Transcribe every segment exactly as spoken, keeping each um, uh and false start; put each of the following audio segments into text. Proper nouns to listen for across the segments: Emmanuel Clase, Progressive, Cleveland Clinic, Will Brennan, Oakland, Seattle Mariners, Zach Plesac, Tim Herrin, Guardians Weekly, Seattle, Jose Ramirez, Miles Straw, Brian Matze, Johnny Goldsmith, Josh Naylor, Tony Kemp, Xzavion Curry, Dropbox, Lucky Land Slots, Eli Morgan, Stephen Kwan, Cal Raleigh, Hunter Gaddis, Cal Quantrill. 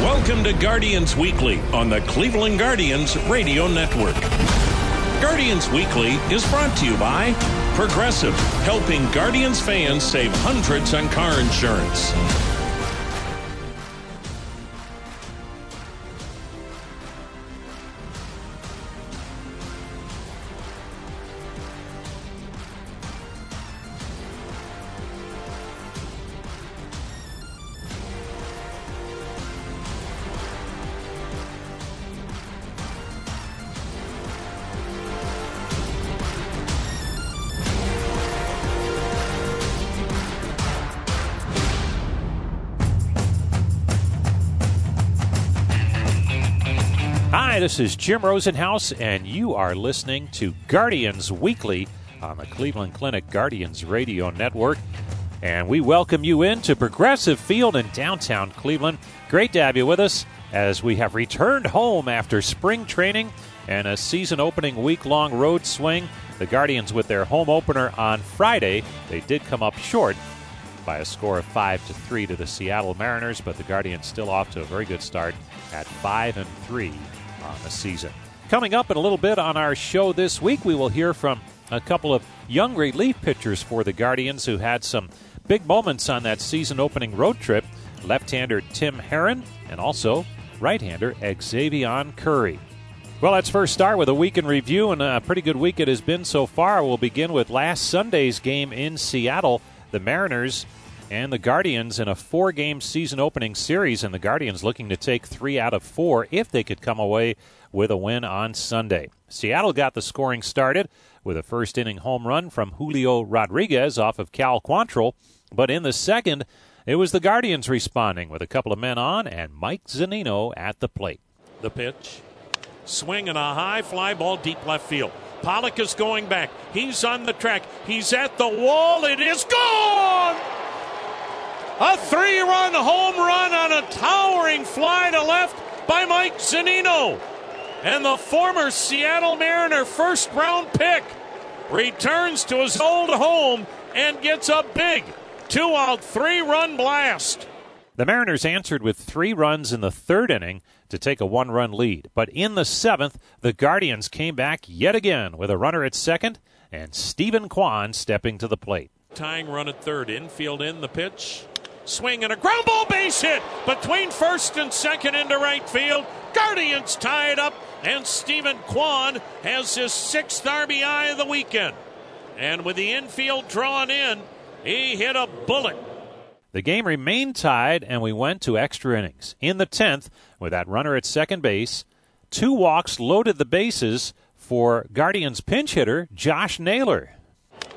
Welcome to Guardians Weekly on the Cleveland Guardians Radio Network. Guardians Weekly is brought to you by Progressive, helping Guardians fans save hundreds on car insurance. This is Jim Rosenhaus, and you are listening to Guardians Weekly on the Cleveland Clinic Guardians Radio Network. And we welcome you into Progressive Field in downtown Cleveland. Great to have you with us as we have returned home after spring training and a season-opening week-long road swing. The Guardians with their home opener on Friday. They did come up short by a score of five to three to the Seattle Mariners, but the Guardians still off to a very good start at five and three. On the season. Coming up in a little bit on our show this week, we will hear from a couple of young relief pitchers for the Guardians who had some big moments on that season-opening road trip. Left-hander Tim Herrin and also right-hander Xzavion Curry. Well, let's first start with a week in review, and a pretty good week it has been so far. We'll begin with last Sunday's game in Seattle. The Mariners and the Guardians in a four-game season-opening series, and the Guardians looking to take three out of four if they could come away with a win on Sunday. Seattle got the scoring started with a first-inning home run from Julio Rodriguez off of Cal Quantrill, but in the second, it was the Guardians responding with a couple of men on and Mike Zunino at the plate. The pitch, swing and a high fly ball deep left field. Pollock is going back. He's on the track. He's at the wall. It is gone! A three-run home run on a towering fly to left by Mike Zunino. And the former Seattle Mariner first-round pick returns to his old home and gets a big two-out, three-run blast. The Mariners answered with three runs in the third inning to take a one-run lead. But in the seventh, the Guardians came back yet again with a runner at second and Stephen Kwan stepping to the plate. Tying run at third. Infield in the pitch. Swing and a ground ball base hit between first and second into right field. Guardians tie it up, and Stephen Kwan has his sixth R B I of the weekend. And with the infield drawn in, he hit a bullet. The game remained tied, and we went to extra innings. In the tenth, with that runner at second base, two walks loaded the bases for Guardians pinch hitter Josh Naylor.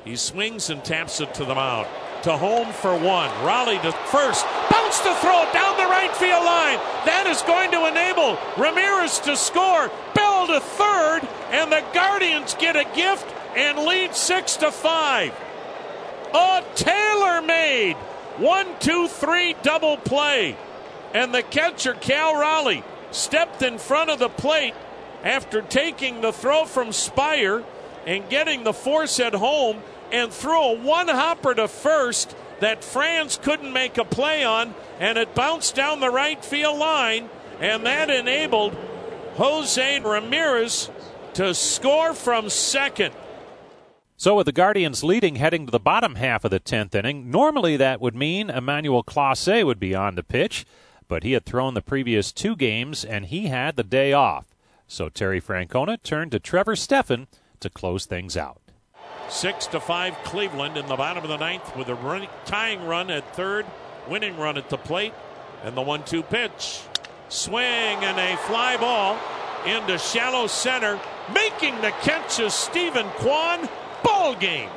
He swings and taps it to the mound. To home for one. Raleigh to first. Bounce to throw down the right field line. That is going to enable Ramirez to score. Bell to third. And the Guardians get a gift and lead six to five. A tailor-made one two three double play. And the catcher, Cal Raleigh, stepped in front of the plate after taking the throw from Spire and getting the force at home, and threw a one-hopper to first that Franz couldn't make a play on, and it bounced down the right field line, and that enabled Jose Ramirez to score from second. So with the Guardians leading heading to the bottom half of the tenth inning, normally that would mean Emmanuel Clase would be on the pitch, but he had thrown the previous two games, and he had the day off. So Terry Francona turned to Trevor Steffen to close things out. Six to five Cleveland in the bottom of the ninth with a run, tying run at third, winning run at the plate, and the one two pitch. Swing and a fly ball into shallow center, making the catch is Stephen Kwan. Ball game.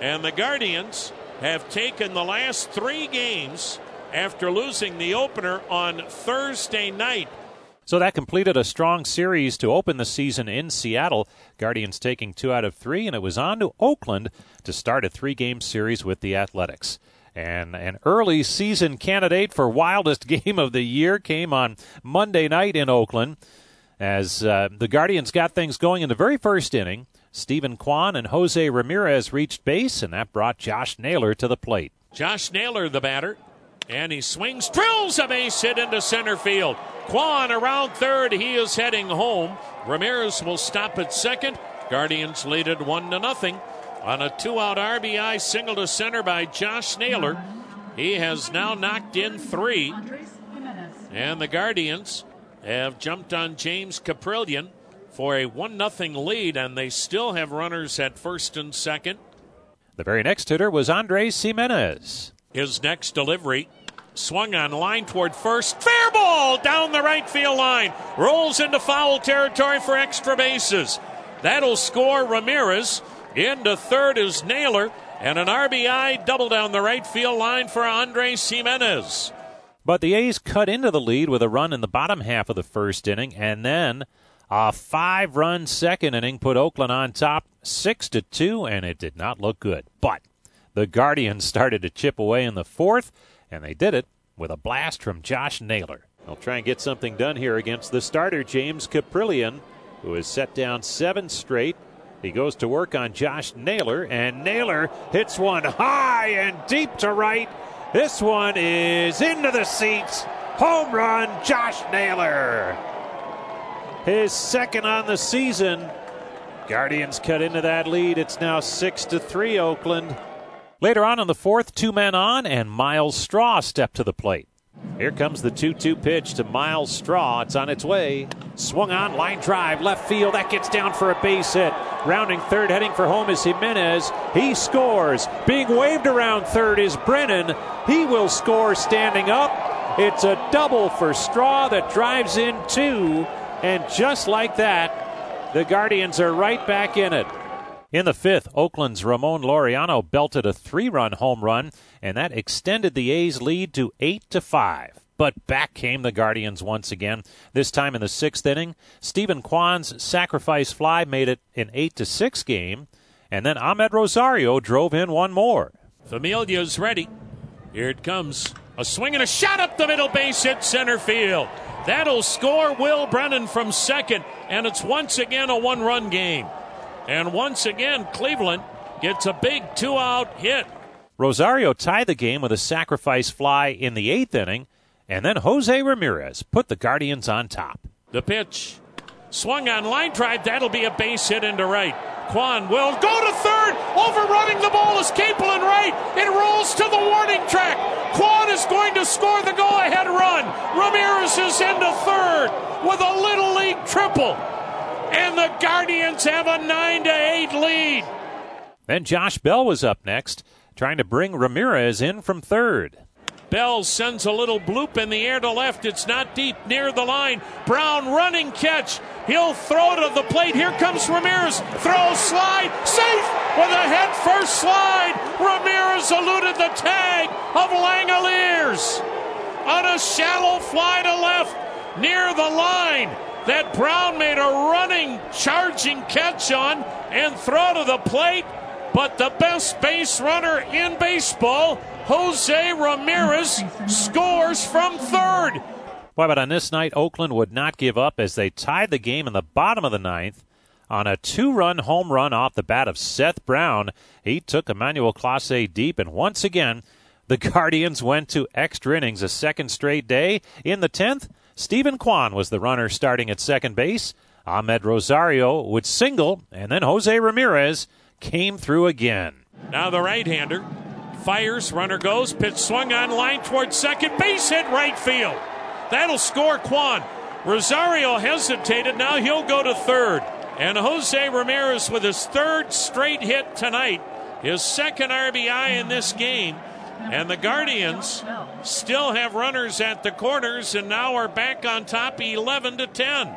And the Guardians have taken the last three games after losing the opener on Thursday night. So that completed a strong series to open the season in Seattle. Guardians taking two out of three, and it was on to Oakland to start a three-game series with the Athletics. And an early season candidate for wildest game of the year came on Monday night in Oakland as uh, the Guardians got things going in the very first inning. Stephen Kwan and Jose Ramirez reached base, and that brought Josh Naylor to the plate. Josh Naylor, the batter, and he swings, drills a base hit into center field. Kwan around third. He is heading home. Ramirez will stop at second. Guardians lead it one to nothing on a two-out R B I single to center by Josh Naylor. He has now knocked in three. And the Guardians have jumped on James Kaprielian for a one nothing lead, and they still have runners at first and second. The very next hitter was Andrés Giménez. His next delivery swung on, line toward first. Fair ball down the right field line. Rolls into foul territory for extra bases. That'll score Ramirez. Into third is Naylor. And an R B I double down the right field line for Andrés Giménez. But the A's cut into the lead with a run in the bottom half of the first inning. And then a five-run second inning put Oakland on top six to two, and it did not look good. But the Guardians started to chip away in the fourth, and they did it with a blast from Josh Naylor. They'll try and get something done here against the starter, James Kaprielian, who has set down seven straight. He goes to work on Josh Naylor, and Naylor hits one high and deep to right. This one is into the seats. Home run, Josh Naylor. His second on the season. Guardians cut into that lead. It's now six to three, Oakland. Later on in the fourth, two men on, and Miles Straw stepped to the plate. Here comes the two two pitch to Miles Straw. It's on its way. Swung on, line drive, left field. That gets down for a base hit. Rounding third, heading for home is Giménez. He scores. Being waved around third is Brennan. He will score standing up. It's a double for Straw that drives in two. And just like that, the Guardians are right back in it. In the fifth, Oakland's Ramon Laureano belted a three-run home run, and that extended the A's lead to eight to five. But back came the Guardians once again, this time in the sixth inning. Stephen Kwan's sacrifice fly made it an eight to six game, and then Amed Rosario drove in one more. Familia's ready. Here it comes. A swing and a shot up the middle, base hit center field. That'll score Will Brennan from second, and it's once again a one-run game. And once again, Cleveland gets a big two-out hit. Rosario tied the game with a sacrifice fly in the eighth inning, and then Jose Ramirez put the Guardians on top. The pitch swung on, line drive. That'll be a base hit into right. Kwan will go to third. Overrunning the ball is Kaprielian right. It rolls to the warning track. Kwan is going to score the go-ahead run. Ramirez is into third with a little league triple. And the Guardians have a nine to eight lead. Then Josh Bell was up next, trying to bring Ramirez in from third. Bell sends a little bloop in the air to left. It's not deep, near the line. Brown running catch. He'll throw it to the plate. Here comes Ramirez. Throw, slide, safe with a head first slide. Ramirez eluded the tag of Langoliers on a shallow fly to left near the line. That Brown made a running, charging catch on and throw to the plate. But the best base runner in baseball, Jose Ramirez, scores from third. Boy, but on this night, Oakland would not give up as they tied the game in the bottom of the ninth on a two-run home run off the bat of Seth Brown. He took Emmanuel Clase deep, and once again, the Guardians went to extra innings a second straight day. In the tenth, Stephen Kwan was the runner starting at second base. Amed Rosario would single, and then Jose Ramirez came through again. Now the right-hander fires, runner goes, pitch swung on, line toward second, base hit right field. That'll score Kwan. Rosario hesitated, now he'll go to third. And Jose Ramirez with his third straight hit tonight, his second R B I in this game. And the Guardians still have runners at the corners and now are back on top eleven to ten.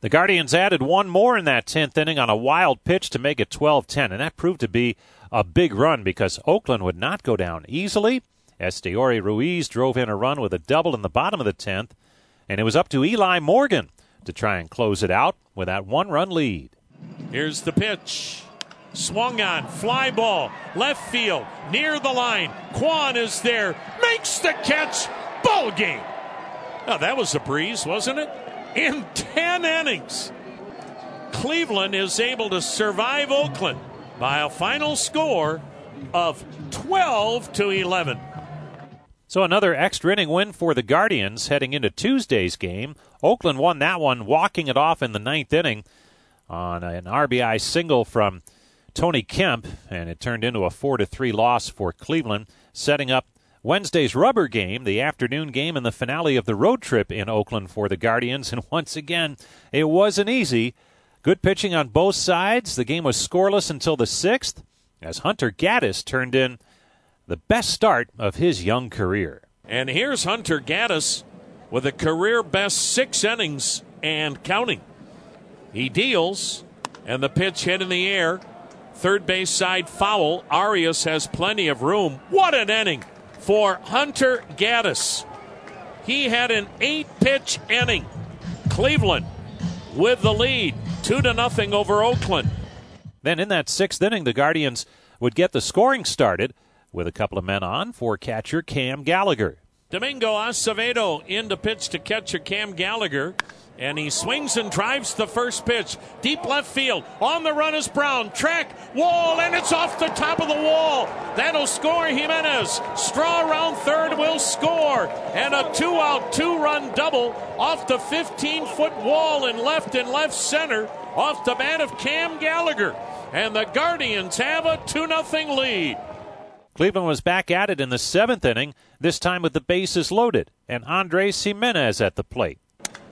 The Guardians added one more in that tenth inning on a wild pitch to make it twelve ten, and that proved to be a big run because Oakland would not go down easily Esteori Ruiz drove in a run with a double in the bottom of the tenth, and it was up to Eli Morgan to try and close it out with that one-run lead. Here's the pitch. Swung on, fly ball, left field, near the line. Kwan is there, makes the catch, ball game. Now that was a breeze, wasn't it? In ten innings, Cleveland is able to survive Oakland by a final score of twelve to eleven. So another extra inning win for the Guardians heading into Tuesday's game. Oakland won that one, walking it off in the ninth inning on an R B I single from Tony Kemp, and it turned into a four to three loss for Cleveland, setting up Wednesday's rubber game, the afternoon game, and the finale of the road trip in Oakland for the Guardians. And once again, it wasn't easy. Good pitching on both sides. The game was scoreless until the sixth, as Hunter Gaddis turned in the best start of his young career. And here's Hunter Gaddis with a career-best six innings and counting. He deals, and the pitch hit in the air. Third base side foul. Arias has plenty of room. What an inning for Hunter Gaddis. He had an eight-pitch inning. Cleveland with the lead, two to nothing over Oakland. Then in that sixth inning, the Guardians would get the scoring started with a couple of men on for catcher Cam Gallagher. Domingo Acevedo in to pitch to catcher Cam Gallagher. And he swings and drives the first pitch. Deep left field. On the run is Brown. Track, wall, and it's off the top of the wall. That'll score Jimenez. Straw around third will score. And a two-out, two-run double off the fifteen-foot wall in left and left center off the bat of Cam Gallagher. And the Guardians have a two nothing lead. Cleveland was back at it in the seventh inning, this time with the bases loaded, and Andrés Giménez at the plate.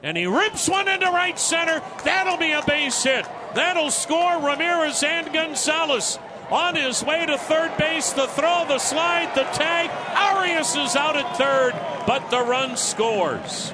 And he rips one into right center. That'll be a base hit. That'll score Ramirez and Gonzalez. On his way to third base, the throw, the slide, the tag. Arias is out at third, but the run scores.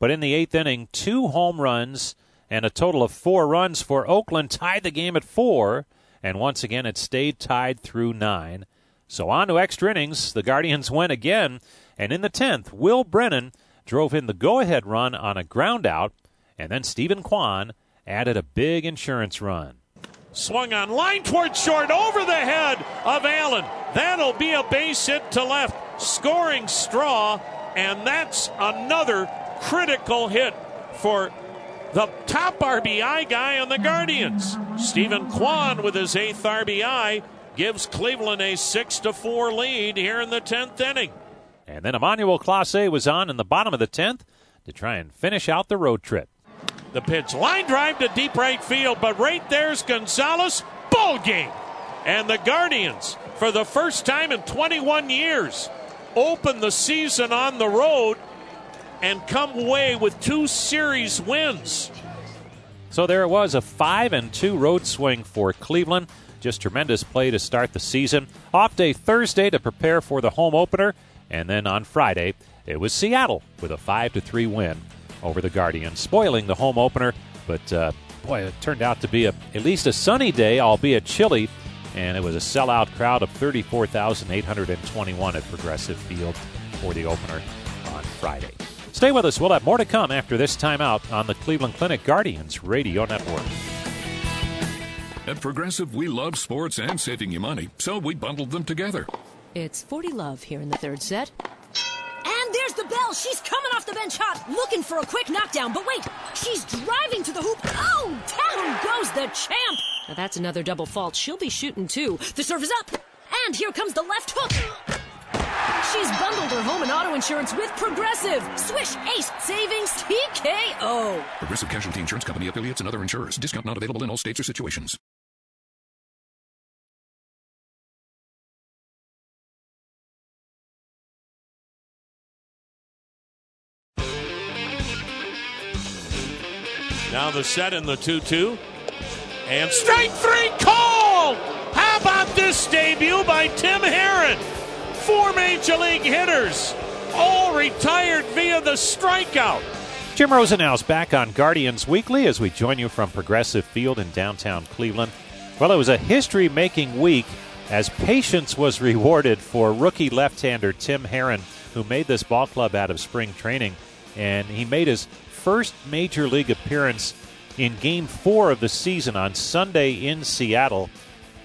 But in the eighth inning, two home runs and a total of four runs for Oakland tied the game at four. And once again, it stayed tied through nine. So on to extra innings. The Guardians win again. And in the tenth, Will Brennan drove in the go-ahead run on a ground out, and then Stephen Kwan added a big insurance run. Swung on, line toward short, over the head of Allen. That'll be a base hit to left, scoring Straw, and that's another critical hit for the top R B I guy on the Guardians. Stephen Kwan with his eighth R B I gives Cleveland a six to four lead here in the tenth inning. And then Emmanuel Clase was on in the bottom of the tenth to try and finish out the road trip. The pitch, line drive to deep right field, but right there's Gonzalez, ball game. And the Guardians, for the first time in twenty-one years, open the season on the road and come away with two series wins. So there it was, a five and two road swing for Cleveland. Just tremendous play to start the season. Off day Thursday to prepare for the home opener. And then on Friday, it was Seattle with a five to three win over the Guardians, spoiling the home opener. But, uh, boy, it turned out to be a, at least a sunny day, albeit chilly, and it was a sellout crowd of thirty-four thousand eight hundred twenty-one at Progressive Field for the opener on Friday. Stay with us. We'll have more to come after this timeout on the Cleveland Clinic Guardians Radio Network. At Progressive, we love sports and saving you money, so we bundled them together. It's forty Love here in the third set. And there's the Bell. She's coming off the bench hot, looking for a quick knockdown. But wait, she's driving to the hoop. Oh, down goes the champ. Now that's another double fault. She'll be shooting, too. The serve is up. And here comes the left hook. She's bundled her home and auto insurance with Progressive. Swish, ace, savings, T K O. Progressive Casualty Insurance Company, affiliates, and other insurers. Discount not available in all states or situations. Now the set in the two two. And strike three called! How about this debut by Tim Herrin? Four Major League hitters, all retired via the strikeout. Jim Rosenhaus back on Guardians Weekly as we join you from Progressive Field in downtown Cleveland. Well, it was a history-making week as patience was rewarded for rookie left-hander Tim Herrin, who made this ball club out of spring training. And he made his first major league appearance in game four of the season on Sunday in Seattle.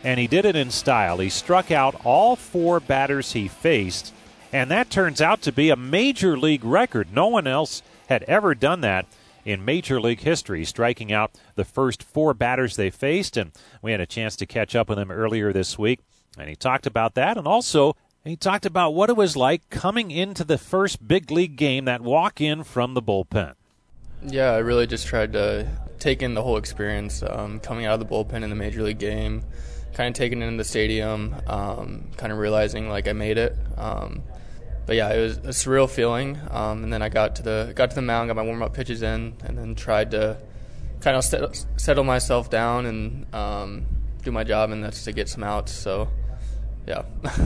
And he did it in style. He struck out all four batters he faced. And that turns out to be a major league record. No one else had ever done that in Major League history, striking out the first four batters they faced. And we had a chance to catch up with him earlier this week, and he talked about that. And also, he talked about what it was like coming into the first big league game, that walk-in from the bullpen. Yeah, I really just tried to take in the whole experience, um, coming out of the bullpen in the Major League game, kind of taking it in the stadium, um, kind of realizing, like, I made it. Um But yeah, it was a surreal feeling, um, and then I got to the got to the mound, got my warm-up pitches in, and then tried to kind of set, settle myself down and um, do my job, and that's to get some outs. So, yeah.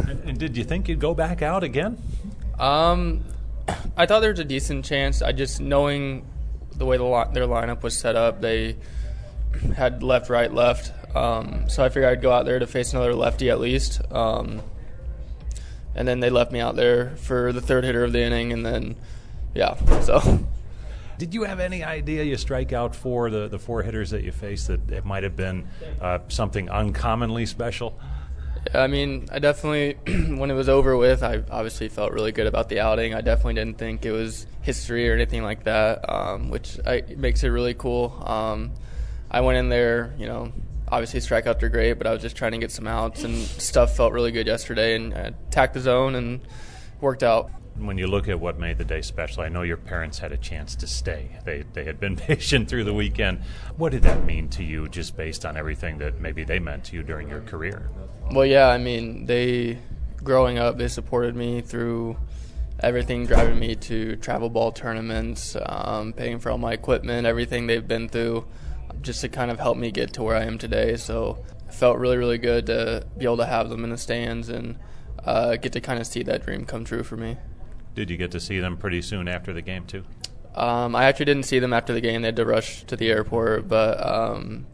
And, and did you think you'd go back out again? Um, I thought there was a decent chance. I just, knowing the way the li- their lineup was set up, they had left, right, left. Um, so I figured I'd go out there to face another lefty at least. Um And then they left me out there for the third hitter of the inning, and then, yeah, so. Did you have any idea you strike out for the, the four hitters that you faced, that it might have been uh, something uncommonly special? I mean, I definitely, when it was over with, I obviously felt really good about the outing. I definitely didn't think it was history or anything like that, um, which I, makes it really cool. Um, I went in there, you know, obviously, strikeouts are great, but I was just trying to get some outs, and stuff felt really good yesterday, and I attacked the zone and worked out. When you look at what made the day special, I know your parents had a chance to stay. They they had been patient through the weekend. What did that mean to you, just based on everything that maybe they meant to you during your career? Well, yeah, I mean, they, growing up, they supported me through everything, driving me to travel ball tournaments, um, paying for all my equipment, everything they've been through, just to kind of help me get to where I am today. So it felt really, really good to be able to have them in the stands and uh, get to kind of see that dream come true for me. Did you get to see them pretty soon after the game, too? Um, I actually didn't see them after the game. They had to rush to the airport, but um,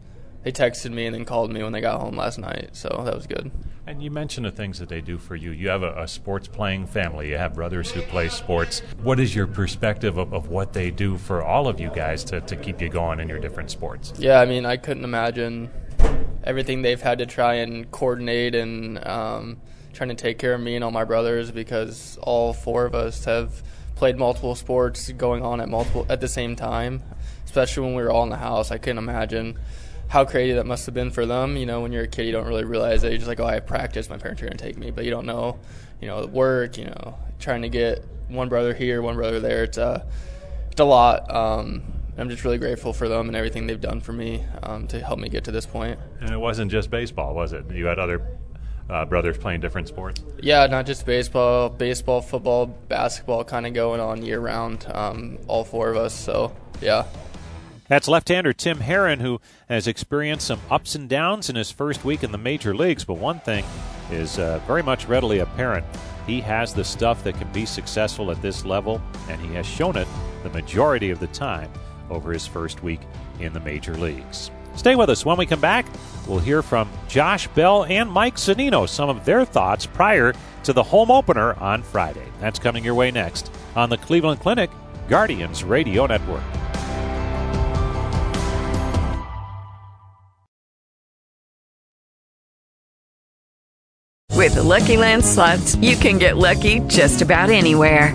they texted me and then called me when they got home last night, so that was good. And you mentioned the things that they do for you. You have a, a sports-playing family. You have brothers who play sports. What is your perspective of, of what they do for all of you guys to, to keep you going in your different sports? Yeah, I mean, I couldn't imagine everything they've had to try and coordinate and um, trying to take care of me and all my brothers, because all four of us have played multiple sports going on at multiple at the same time, especially when we were all in the house. I couldn't imagine how crazy that must have been for them. You know, when you're a kid, you don't really realize that. You're just like, oh, I practice, my parents are going to take me. But you don't know, you know, the work, you know, trying to get one brother here, one brother there. It's a, it's a lot. Um, I'm just really grateful for them and everything they've done for me um, to help me get to this point. And it wasn't just baseball, was it? You had other uh, brothers playing different sports? Yeah, not just baseball. Baseball, football, basketball kind of going on year-round, um, all four of us. So, yeah. That's left-hander Tim Herrin, who has experienced some ups and downs in his first week in the major leagues, but one thing is uh, very much readily apparent. He has the stuff that can be successful at this level, and he has shown it the majority of the time over his first week in the major leagues. Stay with us. When we come back, we'll hear from Josh Bell and Mike Zunino, some of their thoughts prior to the home opener on Friday. That's coming your way next on the Cleveland Clinic Guardians Radio Network. With the Lucky Land Slots, you can get lucky just about anywhere.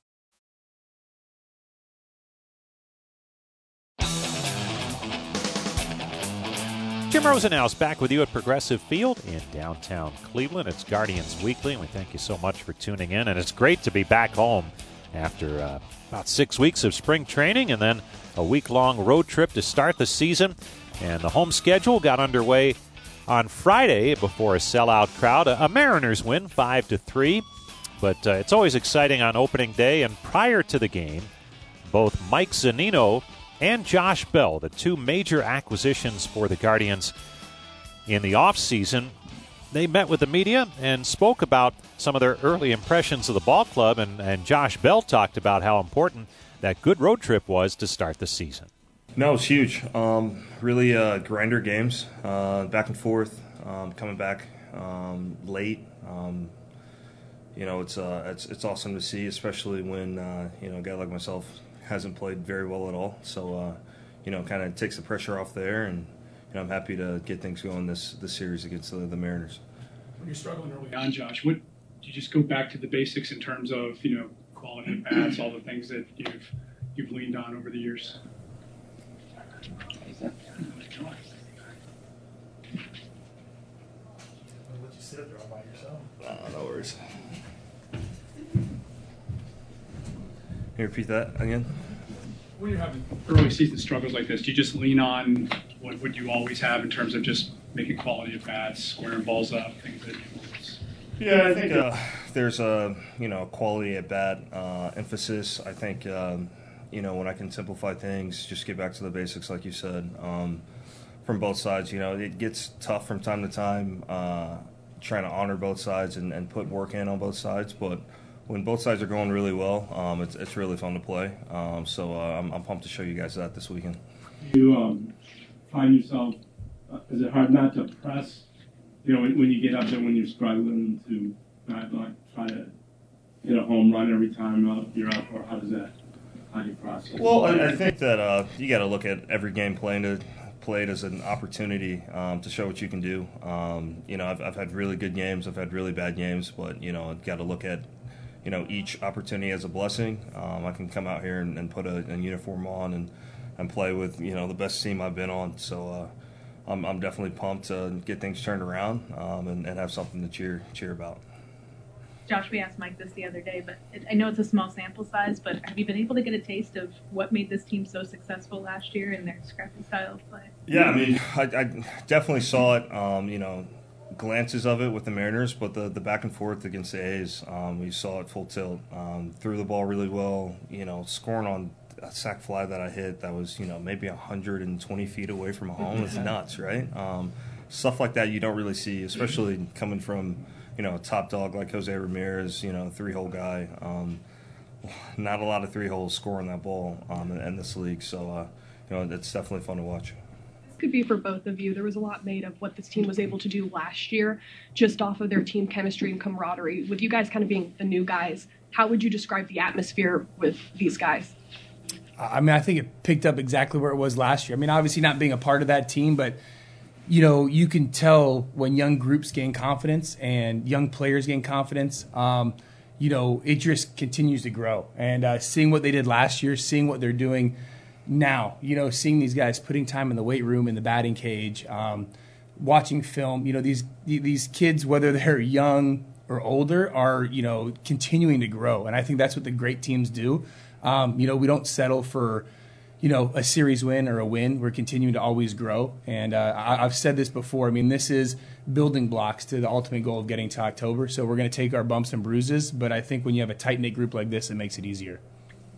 Jim Rosenhaus back with you at Progressive Field in downtown Cleveland. It's Guardians Weekly, and we thank you so much for tuning in. And it's great to be back home after uh, about six weeks of spring training and then a week-long road trip to start the season. And the home schedule got underway on Friday before a sellout crowd. A Mariners win five to three. But uh, it's always exciting on opening day. And prior to the game, both Mike Zunino and Josh Bell, the two major acquisitions for the Guardians in the offseason, they met with the media and spoke about some of their early impressions of the ball club. And, and Josh Bell talked about how important that good road trip was to start the season. No, it was huge. Um, really uh, grinder games, uh, back and forth, um, coming back um, late. Um, you know, it's, uh, it's it's awesome to see, especially when uh, you know a guy like myself hasn't played very well at all. So uh, you know, kind of takes the pressure off there, and you know, I'm happy to get things going this this series against the, the Mariners. When you're struggling early on, Josh, what do you just go back to the basics in terms of you know quality at bats, all the things that you've you've leaned on over the years? Uh, no worries. Can you repeat that again? When you're having early season struggles like this, do you just lean on what, what you always have in terms of just making quality at bats, squaring balls up, things that you always... Yeah, I think uh, there's a you know quality at bat uh, emphasis. I think um, you know when I can simplify things, just get back to the basics, like you said. Um, from both sides, you know it gets tough from time to time. Uh, trying to honor both sides and, and put work in on both sides, but when both sides are going really well, um, it's it's really fun to play. Um, so uh, I'm, I'm pumped to show you guys that this weekend. You um, find yourself, uh, is it hard not to press, you know, when, when you get up there when you're struggling to not like try to hit a home run every time you're up, or how does that, how do you process? Well, I, I think that uh, you got to look at every game playing to played as an opportunity um, to show what you can do. Um, you know, I've, I've had really good games. I've had really bad games, but, you know, I've got to look at, you know, each opportunity as a blessing. Um, I can come out here and, and put a, a uniform on and, and play with, you know, the best team I've been on. So uh, I'm, I'm definitely pumped to get things turned around um, and, and have something to cheer cheer about. Josh, we asked Mike this the other day, but it, I know it's a small sample size, but have you been able to get a taste of what made this team so successful last year in their scrappy style of play? Yeah, I mean, I, I definitely saw it, um, you know, glances of it with the Mariners, but the, the back and forth against the A's, um, we saw it full tilt. Um, threw the ball really well, you know, scoring on a sac fly that I hit that was, you know, maybe one hundred twenty feet away from home. It's nuts, right? Um, stuff like that you don't really see, especially coming from – you know, a top dog like Jose Ramirez, you know, three-hole guy. Um, not a lot of three-holes scoring that ball um, in this league. So, uh, you know, it's definitely fun to watch. This could be for both of you. There was a lot made of what this team was able to do last year just off of their team chemistry and camaraderie. With you guys kind of being the new guys, how would you describe the atmosphere with these guys? I mean, I think it picked up exactly where it was last year. I mean, obviously not being a part of that team, but – you know, you can tell when young groups gain confidence and young players gain confidence, um, you know, it just continues to grow. And uh, seeing what they did last year, seeing what they're doing now, you know, seeing these guys putting time in the weight room, in the batting cage, um, watching film, you know, these these kids, whether they're young or older, are, you know, continuing to grow. And I think that's what the great teams do. Um, you know, we don't settle for you know, a series win or a win. We're continuing to always grow. And uh, I, I've said this before. I mean, this is building blocks to the ultimate goal of getting to October. So we're going to take our bumps and bruises. But I think when you have a tight-knit group like this, it makes it easier.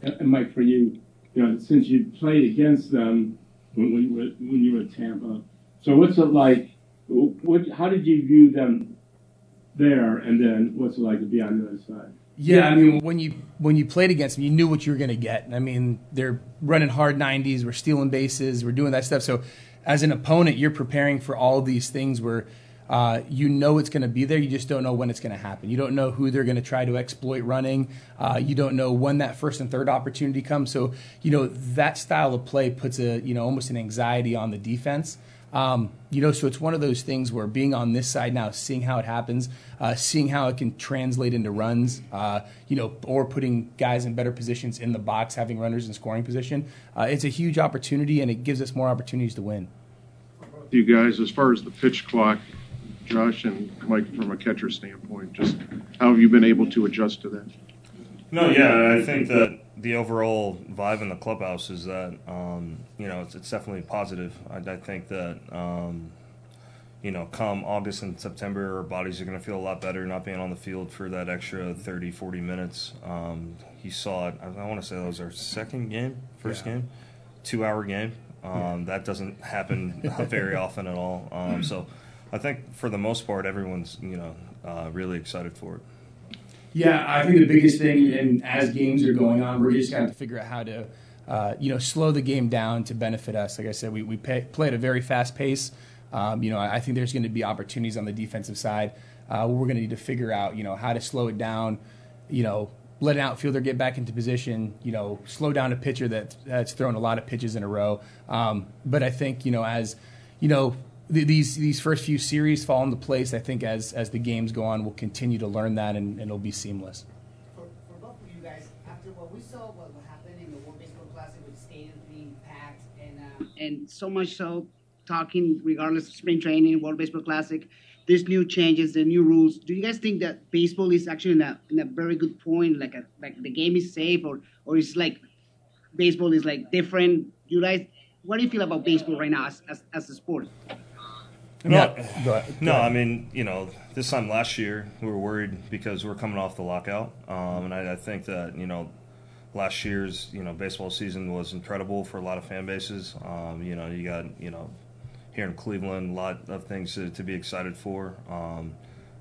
And, Mike, for you, you know, since you played against them when, when, you, were, when you were at Tampa, so what's it like? What, how did you view them there? And then what's it like to be on the other side? Yeah, I mean, when you when you played against them, you knew what you were going to get. I mean, they're running hard nineties, we're stealing bases, we're doing that stuff. So as an opponent, you're preparing for all these things where uh, you know it's going to be there, you just don't know when it's going to happen. You don't know who they're going to try to exploit running. Uh, you don't know when that first and third opportunity comes. So, you know, that style of play puts a, you know, almost an anxiety on the defense. Um, you know, so it's one of those things where being on this side now, seeing how it happens, uh, seeing how it can translate into runs, uh, you know, or putting guys in better positions in the box, having runners in scoring position. Uh, it's a huge opportunity, and it gives us more opportunities to win. You guys, as far as the pitch clock, Josh and Mike, from a catcher standpoint, just how have you been able to adjust to that? No, yeah, I think that the overall vibe in the clubhouse is that, um, you know, it's, it's definitely positive. I, I think that, um, you know, come August and September, our bodies are going to feel a lot better not being on the field for that extra thirty, forty minutes. Um, he saw it, I, I want to say that was our second game, first yeah. game, two-hour game. Um, yeah. That doesn't happen very often at all. Um, so I think for the most part, everyone's, you know, uh, really excited for it. Yeah, I think the biggest thing, and as games are going on, we're just going to have to figure out how to, uh, you know, slow the game down to benefit us. Like I said, we, we pay, play at a very fast pace. Um, you know, I think there's going to be opportunities on the defensive side uh, where we're going to need to figure out, you know, how to slow it down, you know, let an outfielder get back into position, you know, slow down a pitcher that, that's thrown a lot of pitches in a row. Um, but I think, you know, as, you know, th- these these first few series fall into place, I think as as the games go on, we'll continue to learn that and, and it'll be seamless. For, for both of you guys, after what we saw, what happened in the World Baseball Classic with the stadium being packed and uh, and so much so, talking regardless of spring training, World Baseball Classic, there's new changes, the new rules. Do you guys think that baseball is actually in a, in a very good point, like a, like the game is safe, or or it's like baseball is like different? You guys, what do you feel about baseball right now as as, as a sport? No, yeah. no, I mean, you know, this time last year we were worried because we were coming off the lockout, um, and I, I think that, you know, last year's, you know, baseball season was incredible for a lot of fan bases. Um, you know, you got, you know, here in Cleveland, a lot of things to, to be excited for. Um,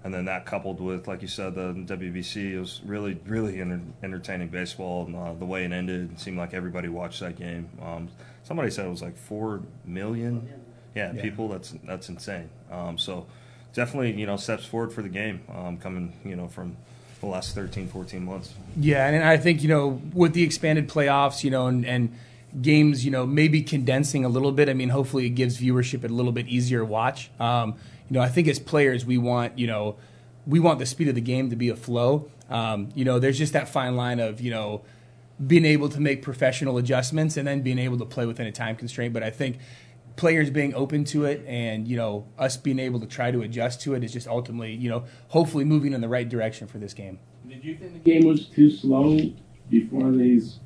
and then that coupled with, like you said, the W B C, it was really, really enter- entertaining baseball. And, uh, the way it ended, it seemed like everybody watched that game. Um, somebody said it was like four million yeah, yeah. people. That's that's insane. Um, so definitely, you know, steps forward for the game um, coming, you know, from the last thirteen, fourteen months. Yeah, and I think, you know, with the expanded playoffs, you know, and, and – games, you know, maybe condensing a little bit. I mean, hopefully it gives viewership a little bit easier to watch. Um, you know, I think as players, we want, you know, we want the speed of the game to be a flow. Um, you know, there's just that fine line of, you know, being able to make professional adjustments and then being able to play within a time constraint. But I think players being open to it and, you know, us being able to try to adjust to it is just ultimately, you know, hopefully moving in the right direction for this game. Did you think the game was too slow before these?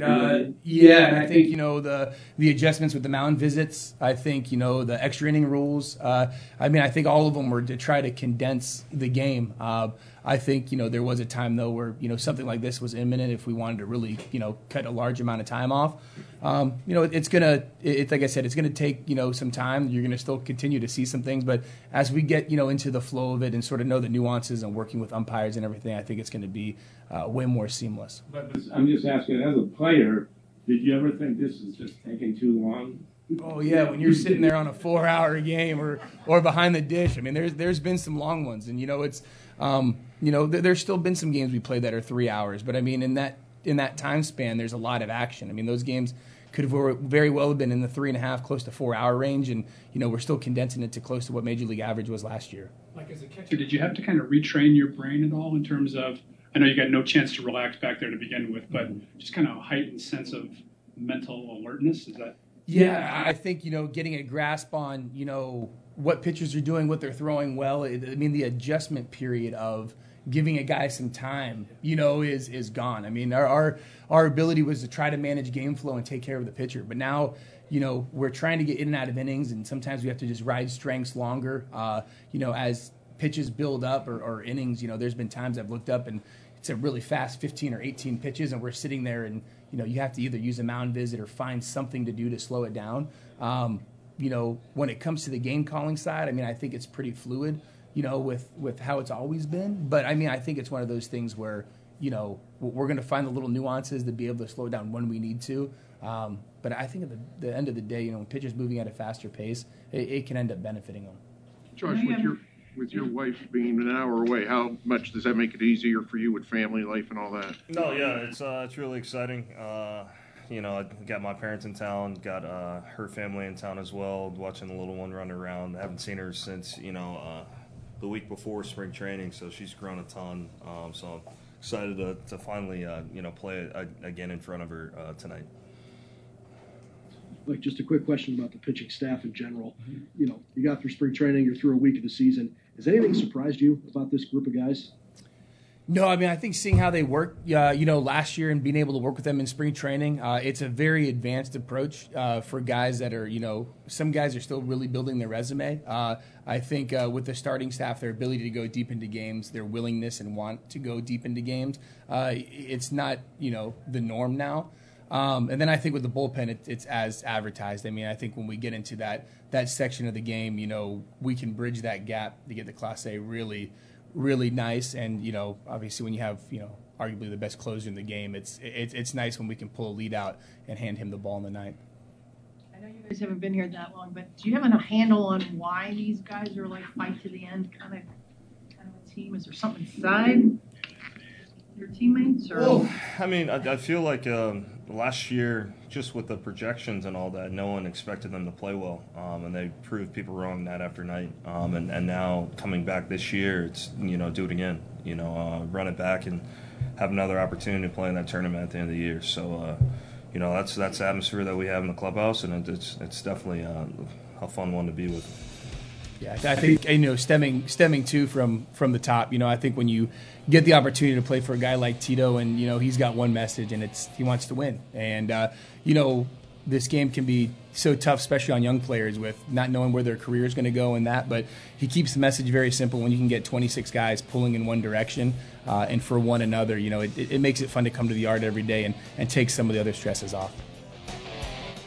Uh, yeah, and I think, you know, the the adjustments with the mound visits, I think, you know, the extra inning rules, uh, I mean, I think all of them were to try to condense the game. Uh, I think, you know, there was a time, though, where, you know, something like this was imminent if we wanted to really, you know, cut a large amount of time off. Um, you know, it, it's going to, it's like I said, it's going to take, you know, some time. You're going to still continue to see some things. But as we get, you know, into the flow of it and sort of know the nuances and working with umpires and everything, I think it's going to be uh, way more seamless. But I'm just asking, as a player, did you ever think this is just taking too long? Oh, yeah, when you're sitting there on a four-hour game or or behind the dish. I mean, there's there's been some long ones. And, you know, it's, um, you know, th- there's still been some games we played that are three hours. But, I mean, in that in that time span, there's a lot of action. I mean, those games could have very well have been in the three-and-a-half, close to four-hour range. And, you know, we're still condensing it to close to what Major League average was last year. Like, as a catcher, did you have to kind of retrain your brain at all in terms of – I know you got no chance to relax back there to begin with, but just kind of a heightened sense of mental alertness. Is that? Yeah, I think, you know, getting a grasp on, you know, what pitchers are doing, what they're throwing well. I mean, the adjustment period of giving a guy some time, you know, is is gone. I mean, our our, our ability was to try to manage game flow and take care of the pitcher, but now, you know, we're trying to get in and out of innings, and sometimes we have to just ride strengths longer. Uh, you know, as pitches build up or, or innings, you know, there's been times I've looked up and it's a really fast fifteen or eighteen pitches, and we're sitting there, and you know, you have to either use a mound visit or find something to do to slow it down. Um, you know, when it comes to the game calling side, I mean, I think it's pretty fluid, you know, with with how it's always been. But I mean, I think it's one of those things where, you know, we're going to find the little nuances to be able to slow it down when we need to. Um, but I think at the, the end of the day, you know, when pitchers moving at a faster pace, it, it can end up benefiting them. Josh, with your With your wife being an hour away, how much does that make it easier for you with family life and all that? No, yeah, it's uh, it's really exciting. Uh, you know, I got my parents in town, got uh, her family in town as well, watching the little one run around. I haven't seen her since, you know, uh, the week before spring training, so she's grown a ton. Um, so I'm excited to, to finally, uh, you know, play a, again in front of her uh, tonight. Like, just a quick question about the pitching staff in general. Mm-hmm. You know, you got through spring training, you're through a week of the season. Has anything surprised you about this group of guys? No, I mean, I think seeing how they work, uh, you know, last year and being able to work with them in spring training, uh, it's a very advanced approach uh, for guys that are, you know, some guys are still really building their resume. Uh, I think uh, with the starting staff, their ability to go deep into games, their willingness and want to go deep into games, uh, it's not, you know, the norm now. Um, and then I think with the bullpen, it, it's as advertised. I mean, I think when we get into that that section of the game, you know, we can bridge that gap to get the Class A really really nice. And, you know, obviously when you have, you know, arguably the best closer in the game, it's it, it's nice when we can pull a lead out and hand him the ball in the ninth. I know you guys haven't been here that long, but do you have a handle on why these guys are like fight to the end kind of kind of a team? Is there something inside your teammates? Or? Well, I mean, I, I feel like um, last year, just with the projections and all that, no one expected them to play well, um, and they proved people wrong night after night. Um, and, and now coming back this year, it's, you know, do it again, you know, uh, run it back and have another opportunity to play in that tournament at the end of the year. So, uh, you know, that's that's the atmosphere that we have in the clubhouse, and it's it's definitely uh, a fun one to be with. Yeah, I think, you know, stemming stemming too from from the top, you know, I think when you get the opportunity to play for a guy like Tito, and, you know, he's got one message, and it's he wants to win. And, uh, you know, this game can be so tough, especially on young players, with not knowing where their career is going to go and that. But he keeps the message very simple. When you can get twenty-six guys pulling in one direction uh, and for one another, you know, it, it makes it fun to come to the yard every day and, and take some of the other stresses off.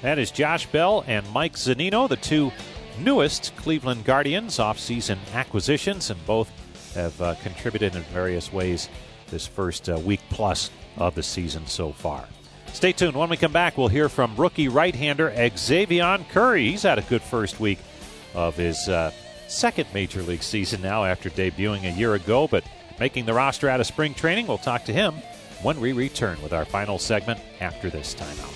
That is Josh Bell and Mike Zunino, the two newest Cleveland Guardians offseason acquisitions, and both have uh, contributed in various ways this first uh, week plus of the season so far. Stay tuned. When we come back, we'll hear from rookie right-hander Xzavion Curry. He's had a good first week of his uh, second major league season now after debuting a year ago, but making the roster out of spring training. We'll talk to him when we return with our final segment after this timeout.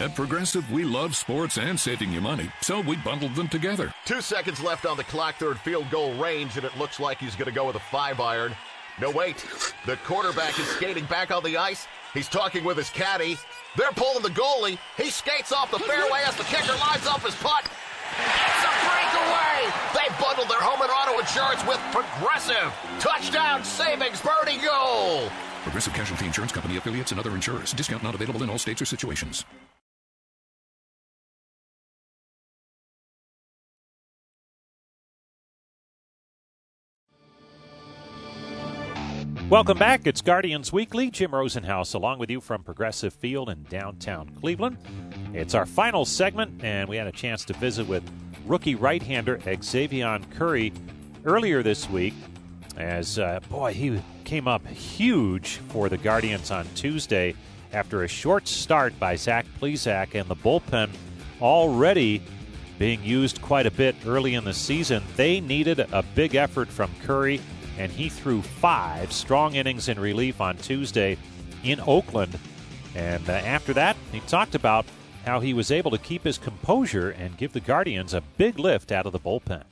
At Progressive, we love sports and saving you money, so we bundled them together. Two seconds left on the clock, third field goal range, and it looks like he's going to go with a five iron. No, wait. The quarterback is skating back on the ice. He's talking with his caddy. They're pulling the goalie. He skates off the fairway as the kicker lines up his putt. It's a breakaway. They bundled their home and auto insurance with Progressive. Touchdown savings, birdie goal. Progressive Casualty Insurance Company, affiliates, and other insurers. Discount not available in all states or situations. Welcome back. It's Guardians Weekly. Jim Rosenhaus along with you from Progressive Field in downtown Cleveland. It's our final segment, and we had a chance to visit with rookie right-hander Xzavion Curry earlier this week as, uh, boy, he came up huge for the Guardians on Tuesday after a short start by Zach Plesac, and the bullpen already being used quite a bit early in the season. They needed a big effort from Curry, and he threw five strong innings in relief on Tuesday in Oakland. And uh, after that, he talked about how he was able to keep his composure and give the Guardians a big lift out of the bullpen.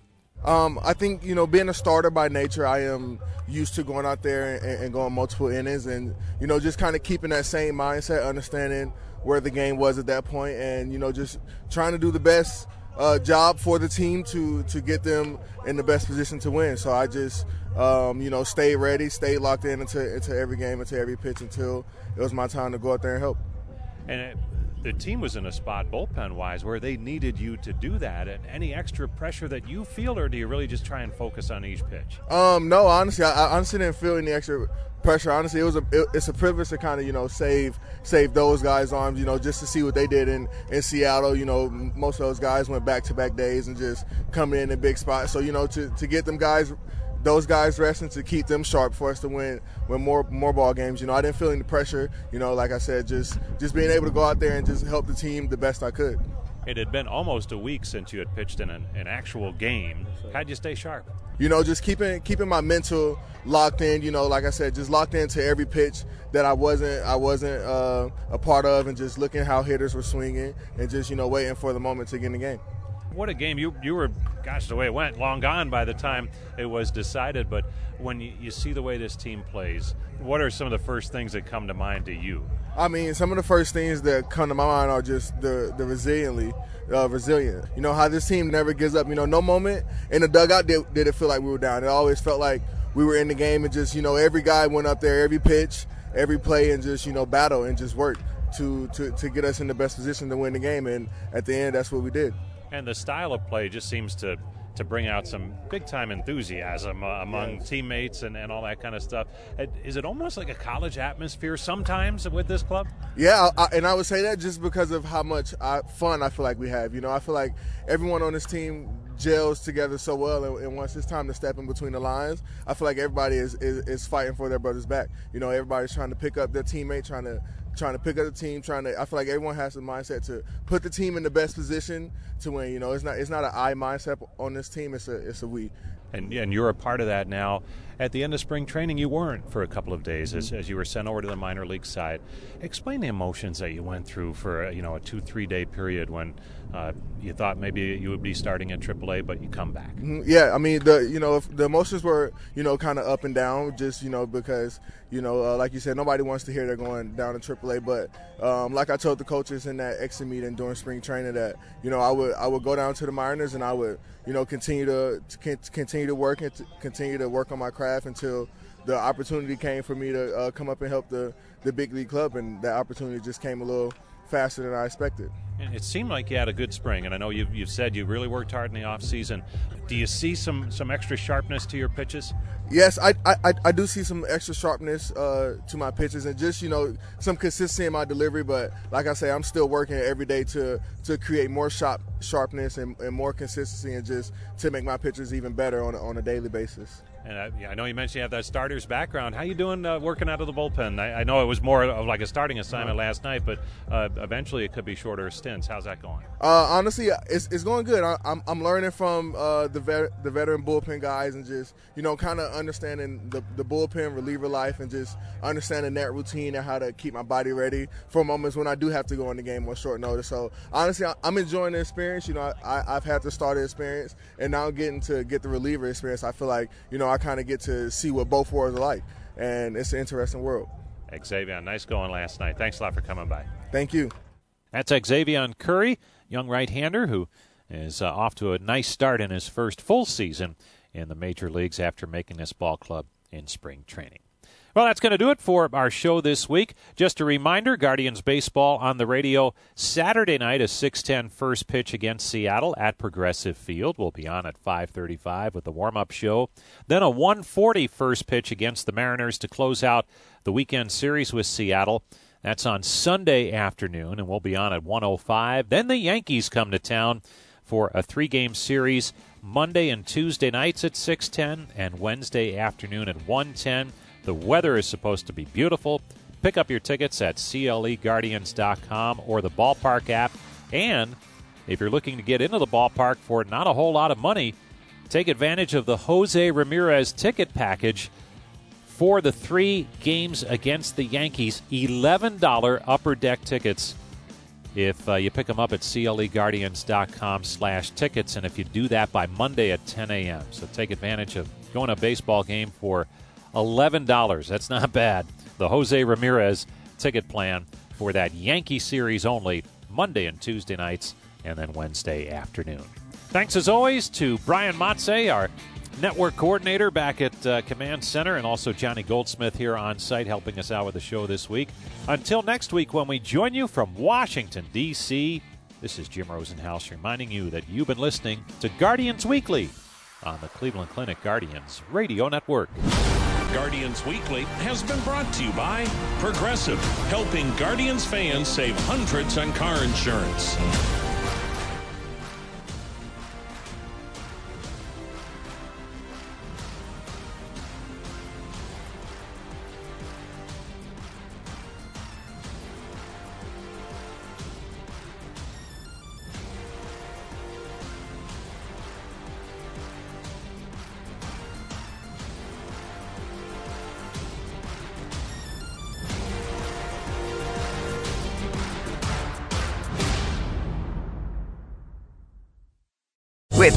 Um, I think, you know, being a starter by nature, I am used to going out there and, and going multiple innings and, you know, just kind of keeping that same mindset, understanding where the game was at that point and, you know, just trying to do the best uh, job for the team to, to get them in the best position to win. So I just... Um, you know, stay ready, stay locked in into, into every game, into every pitch until it was my time to go out there and help. And it, the team was in a spot bullpen-wise where they needed you to do that. And any extra pressure that you feel, or do you really just try and focus on each pitch? Um, no, honestly, I, I honestly didn't feel any extra pressure. Honestly, it was a it, it's a privilege to kind of, you know, save save those guys' arms, you know, just to see what they did in, in Seattle. You know, most of those guys went back-to-back days and just come in in big spots. So, you know, to, to get them guys – those guys resting to keep them sharp for us to win, win more more ball games. You know, I didn't feel any pressure. You know, like I said, just just being able to go out there and just help the team the best I could. It had been almost a week since you had pitched in an, an actual game. How'd you stay sharp? You know, just keeping keeping my mental locked in. You know, like I said, just locked into every pitch that I wasn't I wasn't uh, a part of, and just looking how hitters were swinging, and just, you know, waiting for the moment to get in the game. What a game. You you were, gosh, the way it went, long gone by the time it was decided. But when you, you see the way this team plays, what are some of the first things that come to mind to you? I mean, some of the first things that come to my mind are just the, the resiliently, uh, resilient. You know, how this team never gives up. You know, no moment in the dugout did, did it feel like we were down. It always felt like we were in the game and just, you know, every guy went up there, every pitch, every play, and just, you know, battle and just work to, to, to get us in the best position to win the game. And at the end, that's what we did. And the style of play just seems to to bring out some big-time enthusiasm uh, among yes. teammates and, and all that kind of stuff. Is it almost like a college atmosphere sometimes with this club? Yeah, I, and I would say that just because of how much I, fun I feel like we have. You know, I feel like everyone on this team gels together so well, and, and once it's time to step in between the lines, I feel like everybody is, is, is fighting for their brother's back. You know, everybody's trying to pick up their teammate, trying to trying to pick up the team, trying to, I feel like everyone has the mindset to put the team in the best position to win. You know, it's not it's not an I mindset on this team, it's a it's a we. And, and you're a part of that now. At the end of spring training, you weren't for a couple of days mm-hmm. as, as you were sent over to the minor league side. Explain the emotions that you went through for, you know, a two, three-day period when uh, you thought maybe you would be starting at triple A, but you come back. Mm-hmm. Yeah, I mean, the you know, the emotions were, you know, kind of up and down just, you know, because, you know, uh, like you said, nobody wants to hear they're going down to triple A. But um, like I told the coaches in that exit meeting during spring training that, you know, I would I would go down to the Mariners and I would, you know, continue to, to continue to work and to continue to work on my craft until the opportunity came for me to uh, come up and help the, the big league club. And that opportunity just came a little faster than I expected. And it seemed like you had a good spring, and I know you've, you've said you really worked hard in the offseason. Do you see some, some extra sharpness to your pitches? Yes, I I, I do see some extra sharpness uh, to my pitches and just, you know, some consistency in my delivery. But like I say, I'm still working every day to to create more sharp, sharpness and, and more consistency and just to make my pitches even better on, on a daily basis. And I, yeah, I know you mentioned you have that starter's background. How you doing uh, working out of the bullpen? I, I know it was more of like a starting assignment last night, but uh, eventually it could be shorter stints. How's that going? Uh, honestly, it's it's going good. I, I'm I'm learning from uh, the vet, the veteran bullpen guys and just, you know, kind of understanding the, the bullpen reliever life and just understanding that routine and how to keep my body ready for moments when I do have to go in the game on short notice. So honestly, I, I'm enjoying the experience. You know, I, I've had the starter experience, and now getting to get the reliever experience, I feel like, you know, I kind of get to see what both worlds are like, and it's an interesting world. Xzavion, nice going last night. Thanks a lot for coming by. Thank you. That's Xzavion Curry, young right-hander who is uh, off to a nice start in his first full season in the major leagues after making this ball club in spring training. Well, that's going to do it for our show this week. Just a reminder, Guardians baseball on the radio Saturday night, a six ten first pitch against Seattle at Progressive Field. We'll be on at five thirty-five with the warm-up show. Then a one forty first pitch against the Mariners to close out the weekend series with Seattle. That's on Sunday afternoon, and we'll be on at one oh five. Then the Yankees come to town for a three-game series Monday and Tuesday nights at six ten and Wednesday afternoon at one ten. The weather is supposed to be beautiful. Pick up your tickets at C L E Guardians dot com or the ballpark app. And if you're looking to get into the ballpark for not a whole lot of money, take advantage of the Jose Ramirez ticket package for the three games against the Yankees. eleven dollars upper deck tickets if uh, you pick them up at C L E Guardians dot com slash tickets. And if you do that by Monday at ten a.m. So take advantage of going to a baseball game for eleven dollars. That's not bad. The Jose Ramirez ticket plan for that Yankee series only, Monday and Tuesday nights, and then Wednesday afternoon. Thanks as always to Brian Matze, our network coordinator back at uh, Command Center, and also Johnny Goldsmith here on site helping us out with the show this week. Until next week when we join you from Washington, D C, this is Jim Rosenhaus reminding you that you've been listening to Guardians Weekly on the Cleveland Clinic Guardians Radio Network. Guardians Weekly has been brought to you by Progressive, helping Guardians fans save hundreds on car insurance. With